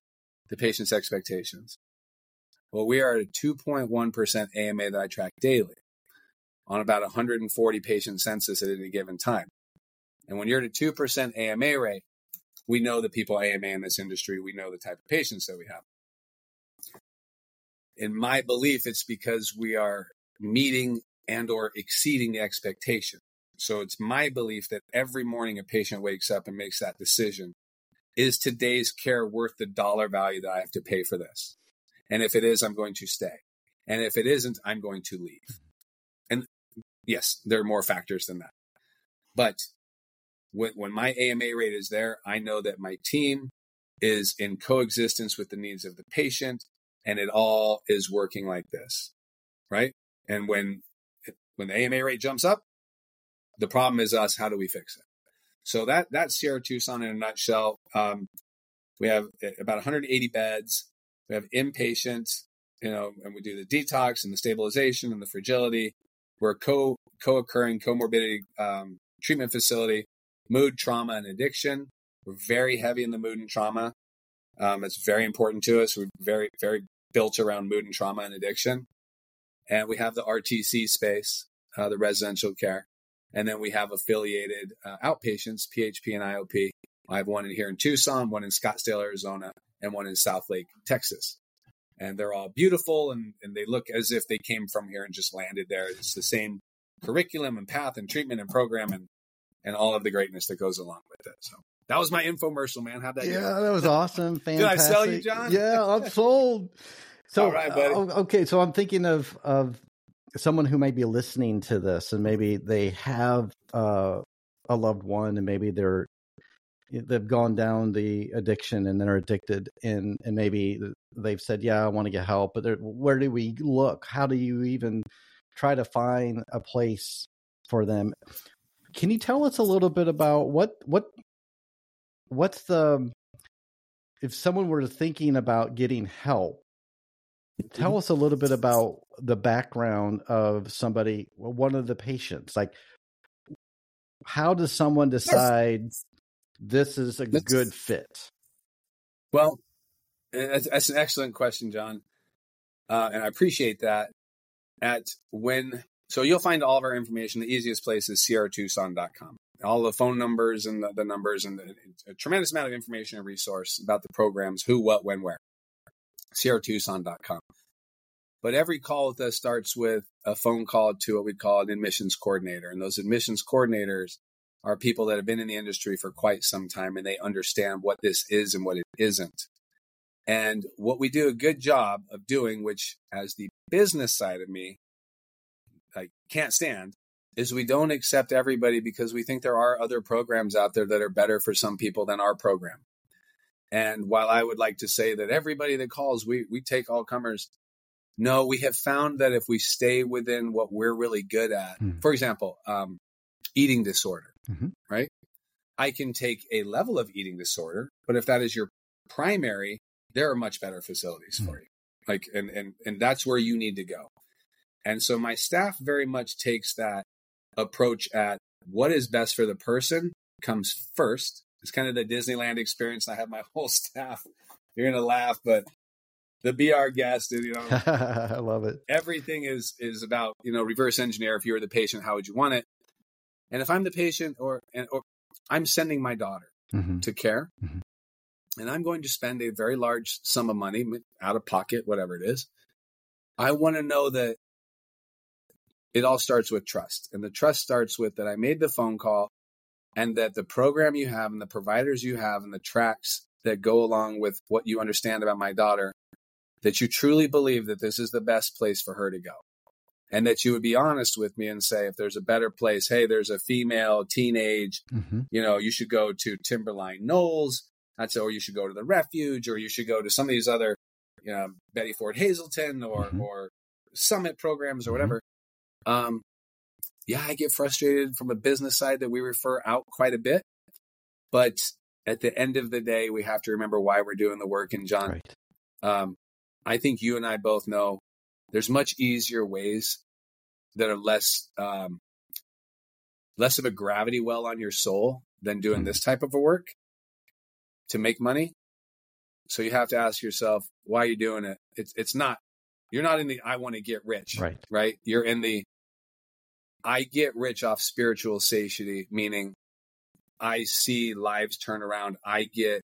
the patient's expectations? Well, we are at a two point one percent A M A that I track daily on about one hundred forty patient census at any given time. And when you're at a two percent A M A rate, we know the people A M A in this industry. We know the type of patients that we have. In my belief, it's because we are meeting and or exceeding the expectation. So it's my belief that every morning a patient wakes up and makes that decision. Is today's care worth the dollar value that I have to pay for this? And if it is, I'm going to stay. And if it isn't, I'm going to leave. And yes, there are more factors than that. But when, when my A M A rate is there, I know that my team is in coexistence with the needs of the patient, and it all is working like this, right? And when when the A M A rate jumps up, the problem is us. How do we fix it? So that that's Sierra Tucson in a nutshell. Um, we have about one hundred eighty beds. We have inpatient, you know, and we do the detox and the stabilization and the fragility. We're a co co-occurring comorbidity um, treatment facility, mood, trauma, and addiction. We're very heavy in the mood and trauma. Um, it's very important to us. We're very very built around mood and trauma and addiction. And we have the R T C space, uh, the residential care. And then we have affiliated uh, outpatients, P H P and I O P. I have one in here in Tucson, one in Scottsdale, Arizona, and one in Southlake, Texas. And they're all beautiful, and, and they look as if they came from here and just landed there. It's the same curriculum and path and treatment and program and, and all of the greatness that goes along with it. So that was my infomercial, man. How'd that yeah, go? Yeah, that was awesome. Fantastic. Did I sell you, John? Yeah, I'm sold. So, all right, buddy. Okay, so I'm thinking of of someone who might be listening to this, and maybe they have uh, a loved one, and maybe they're they've gone down the addiction and they're addicted, and and maybe they've said, "Yeah, I want to get help," but where do we look? How do you even try to find a place for them? Can you tell us a little bit about what what what's the if someone were thinking about getting help? Tell us a little bit about the background of somebody, one of the patients. Like, how does someone decide this is a Let's, good fit? Well, that's, that's an excellent question, John. Uh, and I appreciate that. At when, so you'll find all of our information. The easiest place is sierra tucson dot com. All the phone numbers and the, the numbers and the, a tremendous amount of information and resource about the programs, who, what, when, where. sierra tucson dot com. But every call with us starts with a phone call to what we call an admissions coordinator. And those admissions coordinators are people that have been in the industry for quite some time, and they understand what this is and what it isn't. And what we do a good job of doing, which as the business side of me, I can't stand, is we don't accept everybody because we think there are other programs out there that are better for some people than our program. And while I would like to say that everybody that calls, we we take all comers, no, we have found that if we stay within what we're really good at, mm-hmm. for example, um, eating disorder, mm-hmm. right? I can take a level of eating disorder, but if that is your primary, there are much better facilities mm-hmm. for you. Like, and, and, and that's where you need to go. And so my staff very much takes that approach at what is best for the person comes first. It's kind of the Disneyland experience. I have my whole staff. You're going to laugh, but the B R guest, you know, I love it. Everything is, is about, you know, reverse engineer. If you were the patient, how would you want it? And if I'm the patient or, and, or I'm sending my daughter mm-hmm. to care mm-hmm. and I'm going to spend a very large sum of money out of pocket, whatever it is, I want to know that it all starts with trust. And the trust starts with that I made the phone call, and that the program you have and the providers you have and the tracks that go along with what you understand about my daughter, that you truly believe that this is the best place for her to go. And that you would be honest with me and say, if there's a better place, hey, there's a female teenage, mm-hmm. you know, you should go to Timberline Knowles, that's, or you should go to the Refuge, or you should go to some of these other, you know, Betty Ford Hazleton or, mm-hmm. or Summit programs or whatever. Um, yeah, I get frustrated from a business side that we refer out quite a bit. But at the end of the day, we have to remember why we're doing the work. And John, right. um, I think you and I both know there's much easier ways that are less um, less of a gravity well on your soul than doing mm-hmm. this type of a work to make money. So you have to ask yourself, why are you doing it? It's it's not, you're not in the, I want to get rich, right? right? You're in the, I get rich off spiritual satiety, meaning I see lives turn around. I get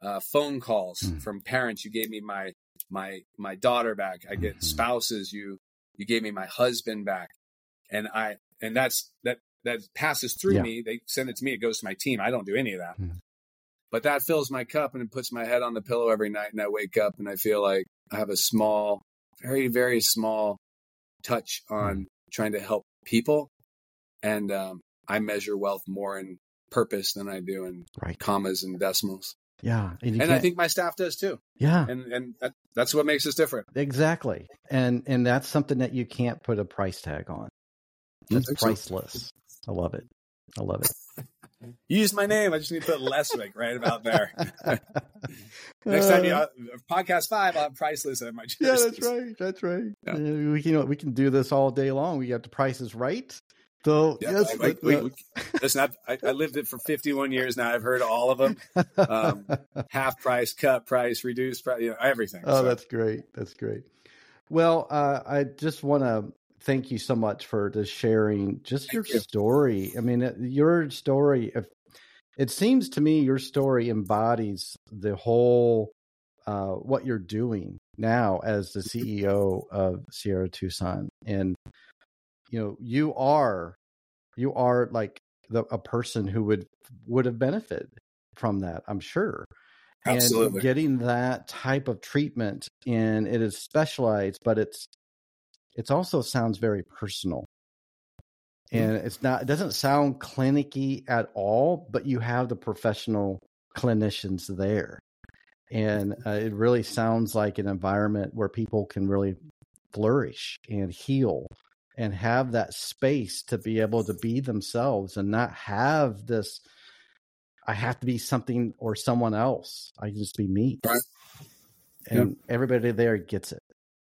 uh, phone calls mm-hmm. from parents. You gave me my, my, my daughter back. I get mm-hmm. spouses. You, you gave me my husband back. And I, and that's, that, that passes through yeah. me. They send it to me. It goes to my team. I don't do any of that. Mm-hmm. But that fills my cup and it puts my head on the pillow every night. And I wake up and I feel like I have a small, very, very small touch on mm-hmm. trying to help people. And um, I measure wealth more in purpose than I do in right. commas and decimals. Yeah. And, and I think my staff does too. Yeah. And and that, that's what makes us different. Exactly. And and that's something that you can't put a price tag on. That's priceless. So. I love it. I love it. You used my name. I just need to put Leswick right about there. Next time you uh, podcast five, I'll have priceless at my chest. Yeah, that's right. That's right. Yeah. We, you know, we can do this all day long. We have the prices right. So yeah, yes, I, I, we, we, listen, I, I lived it for fifty-one years now. I've heard all of them: um, half price, cut price, reduced price, you know, everything. Oh, so. That's great. That's great. Well, uh, I just want to thank you so much for just sharing just thank your you. story. I mean, your story. If, it seems to me your story embodies the whole uh, what you're doing now as the C E O of Sierra Tucson. And you know, you are, you are like the, a person who would, would have benefited from that, I'm sure. Absolutely. And getting that type of treatment, and it is specialized, but it's, it's also sounds very personal, and it's not, it doesn't sound clinicky at all, but you have the professional clinicians there. And uh, it really sounds like an environment where people can really flourish and heal and have that space to be able to be themselves and not have this, I have to be something or someone else. I can just be me. Right. And yep. everybody there gets it.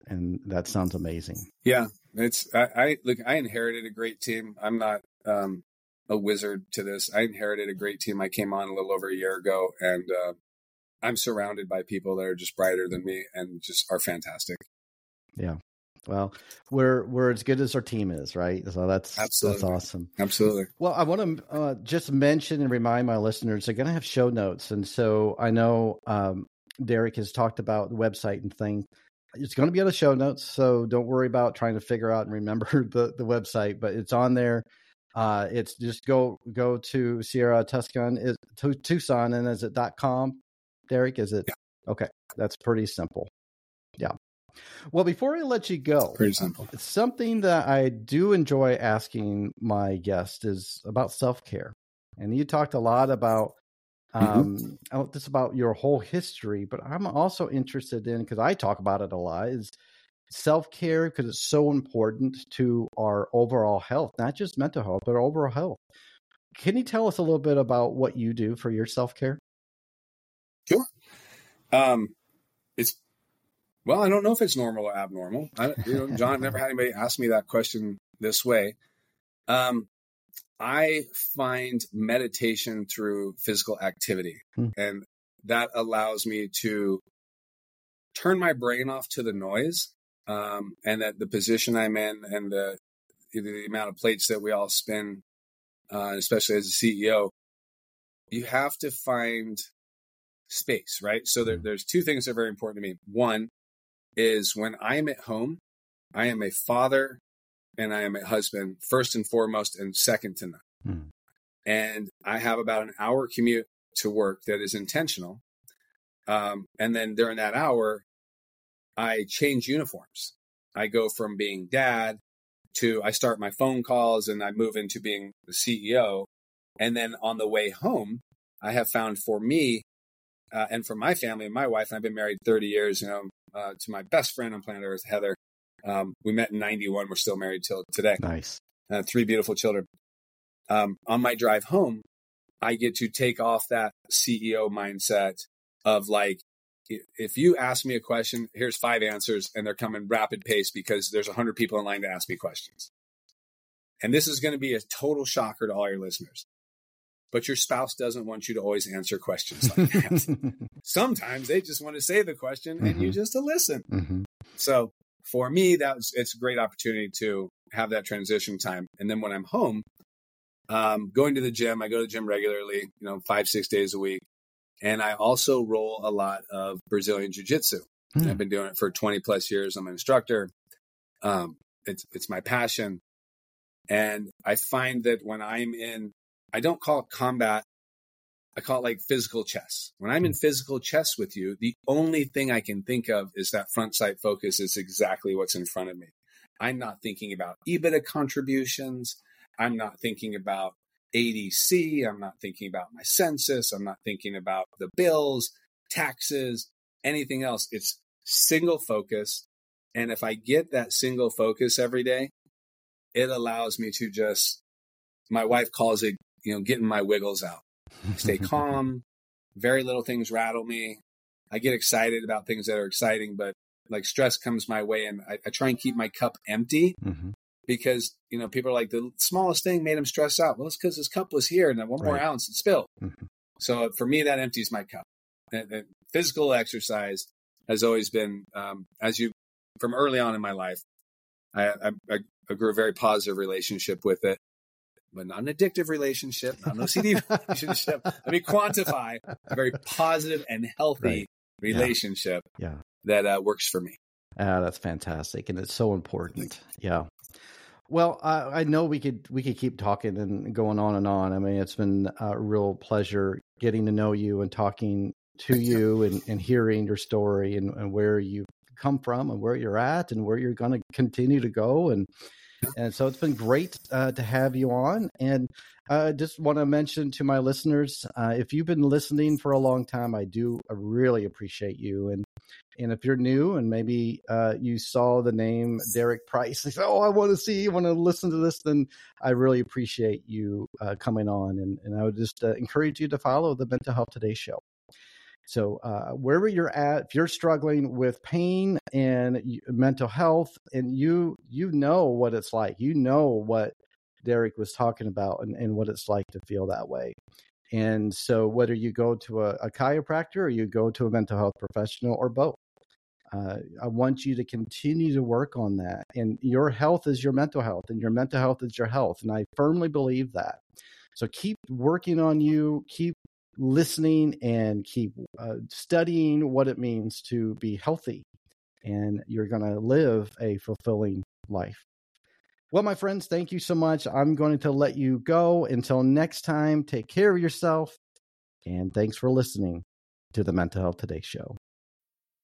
And that sounds amazing. Yeah. It's, I, I look, I inherited a great team. I'm not um, a wizard to this. I inherited a great team. I came on a little over a year ago, and uh, I'm surrounded by people that are just brighter than me and just are fantastic. Yeah. Well, we're we're as good as our team is, right? So that's Absolutely. that's awesome. Absolutely. Well, I want to uh, just mention and remind my listeners, they're going to have show notes. And so I know um, Derek has talked about the website and things. It's going to be on the show notes, so don't worry about trying to figure out and remember the, the website, but it's on there. Uh, it's just go go to Sierra Tucson, is, to, Tucson, and is it .com, Derek? Is it? Yeah. Okay, that's pretty simple. Yeah. Well, before I let you go, it's something that I do enjoy asking my guests is about self-care. And you talked a lot about um, mm-hmm. just about your whole history, but I'm also interested in, because I talk about it a lot, is self-care, because it's so important to our overall health, not just mental health, but our overall health. Can you tell us a little bit about what you do for your self-care? Sure. Um, it's Well, I don't know if it's normal or abnormal. I, you know, John, never had anybody ask me that question this way. Um, I find meditation through physical activity, hmm. and that allows me to turn my brain off to the noise, um, and that the position I'm in and the, the amount of plates that we all spin, uh, especially as a C E O, you have to find space, right? So there, there's two things that are very important to me. One is when I'm at home, I am a father and I am a husband, first and foremost, and second to none. Mm. And I have about an hour commute to work that is intentional. Um, and then during that hour, I change uniforms. I go from being dad to I start my phone calls and I move into being the C E O. And then on the way home, I have found for me uh, and for my family and my wife, and I've been married thirty years, you know, Uh, to my best friend on planet Earth, Heather, Um, we met in ninety-one. We're still married till today. Nice. Uh, three beautiful children. Um, on my drive home, I get to take off that C E O mindset of like, if you ask me a question, here's five answers, and they're coming rapid pace because there's one hundred people in line to ask me questions. And this is going to be a total shocker to all your listeners. But your spouse doesn't want you to always answer questions like that. Sometimes they just want to say the question mm-hmm. and you just to listen. Mm-hmm. So for me, that was, it's a great opportunity to have that transition time. And then when I'm home, um, going to the gym, I go to the gym regularly, you know, five, six days a week. And I also roll a lot of Brazilian jiu-jitsu. Mm. I've been doing it for twenty plus years. I'm an instructor. Um, it's it's my passion. And I find that when I'm in, I don't call it combat. I call it like physical chess. When I'm in physical chess with you, the only thing I can think of is that front sight focus is exactly what's in front of me. I'm not thinking about EBITDA contributions. I'm not thinking about A D C. I'm not thinking about my census. I'm not thinking about the bills, taxes, anything else. It's single focus. And if I get that single focus every day, it allows me to just, my wife calls it, you know, getting my wiggles out. I stay calm. Very little things rattle me. I get excited about things that are exciting, but like stress comes my way and I, I try and keep my cup empty. Mm-hmm. Because, you know, people are like, the smallest thing made him stress out. Well, it's because his cup was here and then one right. more ounce, it spilled. Mm-hmm. So for me, that empties my cup. And, and physical exercise has always been, um, as you, from early on in my life, I, I, I grew a very positive relationship with it, but not an addictive relationship, not an O C D relationship. Let me quantify a very positive and healthy right. relationship yeah. Yeah. that uh, works for me. Ah, that's fantastic. And it's so important. Thanks. Yeah. Well, uh, I know we could we could keep talking and going on and on. I mean, it's been a real pleasure getting to know you and talking to you and, and hearing your story and, and where you come from and where you're at and where you're going to continue to go. And and so it's been great uh, to have you on. And I just want to mention to my listeners, uh, if you've been listening for a long time, I do I really appreciate you. And And if you're new and maybe uh, you saw the name Derek Price, and you say, oh, I want to see, want to listen to this, then I really appreciate you uh, coming on. And, and I would just uh, encourage you to follow the Mental Health Today show. So uh, wherever you're at, if you're struggling with pain and you, mental health, and you you know what it's like, you know what Derek was talking about and, and what it's like to feel that way. And so whether you go to a, a chiropractor or you go to a mental health professional or both, Uh, I want you to continue to work on that. And your health is your mental health and your mental health is your health. And I firmly believe that. So keep working on you, keep listening and keep uh, studying what it means to be healthy. And you're going to live a fulfilling life. Well, my friends, thank you so much. I'm going to let you go. Until next time, take care of yourself. And thanks for listening to the Mental Health Today Show.